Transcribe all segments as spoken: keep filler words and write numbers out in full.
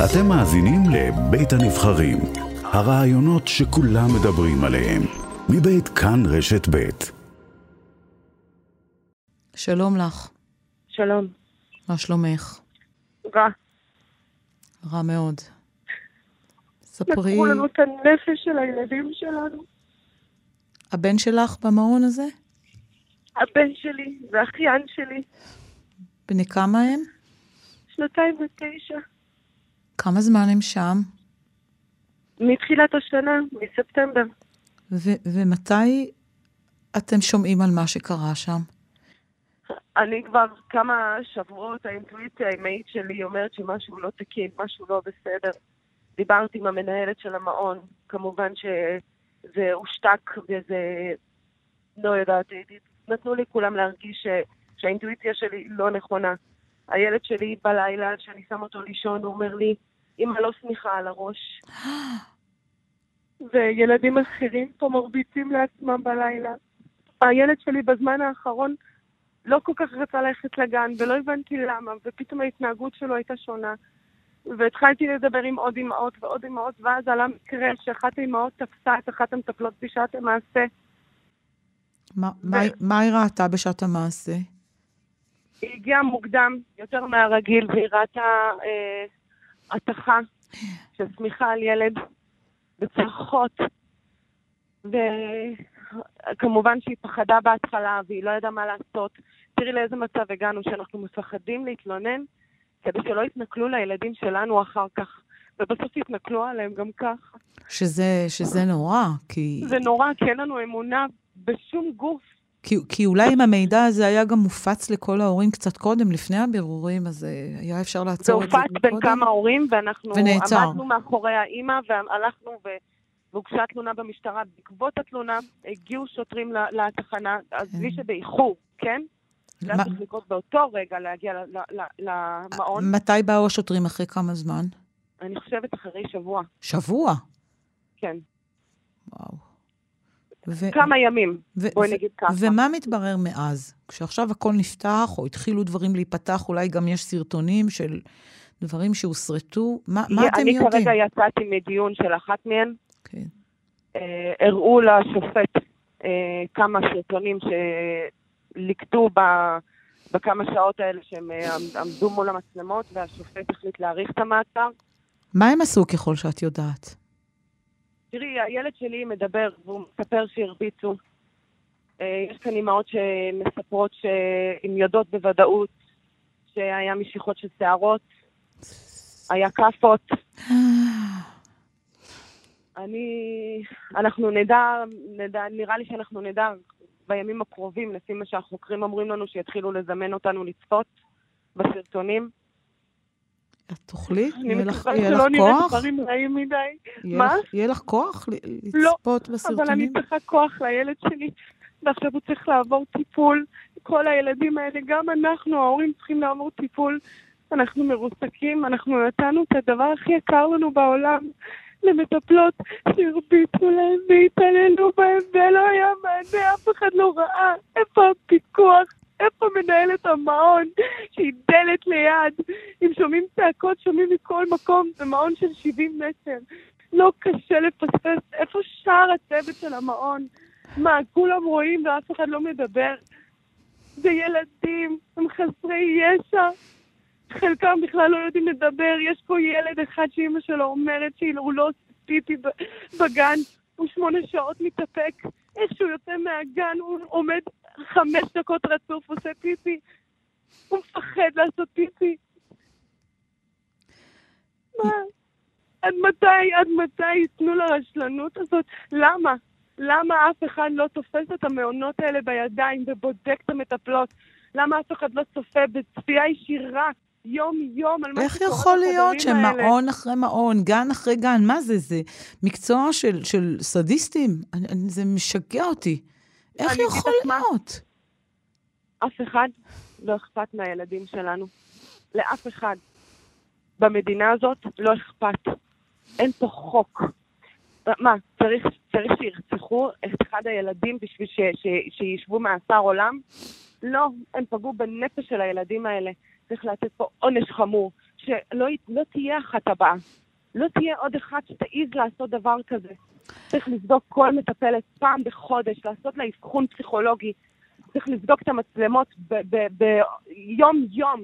אתם מאזינים לבית הנבחרים, הרעיונות שכולם מדברים עליהם, מבית כאן רשת בית. שלום לך. שלום. מה שלומך? רע. רע מאוד. ספרי... לקחו לנו את הנפש של הילדים שלנו. הבן שלך במעון הזה? הבן שלי, והאחיין שלי. בני כמה הם? שנתיים ותשע. כמה זמן הם שם? מתחילת השנה, מספטמבר. ו- ומתי אתם שומעים על מה שקרה שם? אני כבר כמה שבועות, האינטואיציה האימהית שלי אומרת שמשהו לא תקין, משהו לא בסדר. דיברתי עם המנהלת של המעון, כמובן שזה הושתק וזה... לא יודעתי, נתנו לי כולם להרגיש ש... שהאינטואיציה שלי לא נכונה. הילד שלי בלילה, שאני שם אותו לישון, הוא אומר לי, אמא לא סמיכה על הראש. וילדים אחרים פה מרביצים לעצמם בלילה. הילד שלי בזמן האחרון לא כל כך רצה ללכת לגן, ולא הבנתי למה, ופתאום ההתנהגות שלו הייתה שונה. והתחלתי לדבר עם עוד אמהות ועוד אמהות, ואז עלה מקרה שאחת האמהות תפסה את אחת המטפלות בשעת המעשה. מה, ו... מה, מה היא ראתה בשעת המעשה? היא הגיעה מוקדם, יותר מהרגיל, והיא ראתה התחה אה, שסמיכה על ילד בצרחות. וכמובן שהיא פחדה בהתחלה, והיא לא ידעה מה לעשות. תראי לאיזה מצב הגענו, שאנחנו מפחדים להתלונן, כדי שלא יתנכלו לילדים שלנו אחר כך. ובסוף יתנכלו עליהם גם כך. שזה, שזה נורא, כי... זה נורא, כי אין לנו אמונה בשום גוף. כי, כי אולי אם המידע הזה היה גם מופץ לכל ההורים קצת קודם, לפני הבירורים, אז היה אפשר לעצור את זה. זה הופץ בין כמה הורים, ואנחנו ונעצר. עמדנו מאחורי האמא, והלכנו והוגשה תלונה במשטרה. בעקבות התלונה, הגיעו שוטרים לתחנה, אז בלי שבאיחור, כן? זה היה תחליקות באותו רגע להגיע למעון. מתי באו השוטרים אחרי כמה זמן? אני חושבת אחרי שבוע. שבוע? כן. וואו. ו... כמה ימים, ו... בואי נגיד ו... ככה. ומה מתברר מאז? כשעכשיו הכל נפתח, או התחילו דברים להיפתח, אולי גם יש סרטונים של דברים שהוסרטו, מה, מה אתם יודעים? אני כרגע יצאתי מדיון של אחת מהן, כן. אה, הראו לשופט אה, כמה סרטונים שלקטו ב... בכמה שעות האלה, שהם עמדו מול המצלמות, והשופט החליט להאריך את המעצר. מה הם עשו ככל שאת יודעת? תראי, הילד שלי מדבר, והוא מספר שהרביצו. יש כאן אמהות שמספרות שהן יודעות בוודאות שהיה משיכות של שערות, היה כפות. אני, אנחנו נדע, נדע, נראה לי שאנחנו נדע בימים הקרובים, לפי מה שהחוקרים אומרים לנו שיתחילו לזמן אותנו לצפות בסרטונים. את תוכלי? יהיה לך כוח? אני מקווה שלא נראה דברים רעים מדי. מה? יהיה לך כוח לצפות בסרטונים? לא, אבל אני צריכה כוח לילד שלי, ועכשיו הוא צריך לעבור טיפול. כל הילדים האלה, גם אנחנו, ההורים, צריכים לעבור טיפול. אנחנו מרוסקים, אנחנו נתנו את הדבר הכי יקר לנו בעולם, למטפלות שהרביצו להם והתעללו בהם, ולא היה מענה, אף אחד לא ראה. איפה הפיקוח? איפה מנהלת המעון, שהיא דלת ליד, אם שומעים צעקות, שומעים מכל מקום, זה מעון של שבעים מטר, לא קשה לפספס, איפה שער הצוות של המעון, מה, כולם רואים ואף אחד לא מדבר, זה ילדים, הם חסרי ישע, חלקם בכלל לא יודעים לדבר, יש פה ילד אחד שאימא שלו אומרת שהוא לא פיפי בגן, הוא שמונה שעות מתאפק, איכשהו יוצא מהגן, הוא עומד חמש דקות רצוף, עושה פיפי. הוא מפחד לעשות פיפי. מה? עד מתי, עד מתי ייתנו לרשלנות הזאת? למה? למה אף אחד לא תופס את המעונות האלה בידיים ובודק את המטפלות? למה אף אחד לא צופה בצפייה ישירה יום-יום? איך יכול להיות שמעון אחרי מעון, גן אחרי גן, מה זה זה? מקצוע של, של סדיסטים? זה משגע אותי. איך יכול להיות? אף אחד לא אכפת מהילדים שלנו. לאף אחד. במדינה הזאת לא אכפת. אין פה חוק. מה, צריך, צריך שירצחו את אחד הילדים בשביל ש, ש, שישבו מאסר עולם? לא, הם פגעו בנפש של הילדים האלה. צריך לתת פה עונש חמור, שלא לא תהיה אחת הבאה. לא תהיה עוד אחת שתעיז לעשות דבר כזה. צריך לבדוק כל מטפלת פעם בחודש, לעשות לה אבחון פסיכולוגי. צריך לבדוק את המצלמות ביום יום.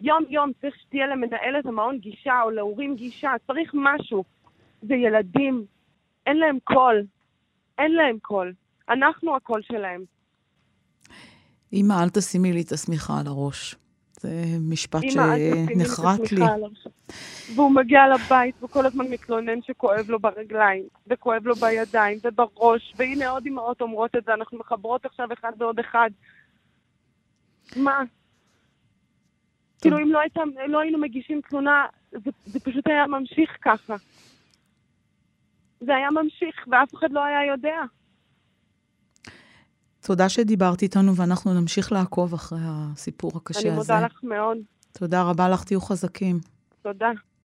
יום יום צריך שתהיה למנהלת המעון גישה או להורים גישה. צריך משהו. זה ילדים. אין להם קול. אין להם קול. אנחנו הקול שלהם. אמא, אל תשימי לי את השמיכה על הראש. זה משפט שנחרט לי. והוא מגיע לבית, והוא כל הזמן מתלונן שכואב לו ברגליים, וכואב לו בידיים, ובראש, והנה עוד אמאות אומרות את זה, אנחנו מחברות עכשיו אחד ועוד אחד. מה? כאילו, אם לא היינו מגישים תלונה, זה פשוט היה ממשיך ככה. זה היה ממשיך, ואף אחד לא היה יודע. תודה שדיברת איתנו, ואנחנו נמשיך לעקוב אחרי הסיפור הקשה הזה. אני מודה לך מאוד. תודה רבה לך, תהיו חזקים. תודה.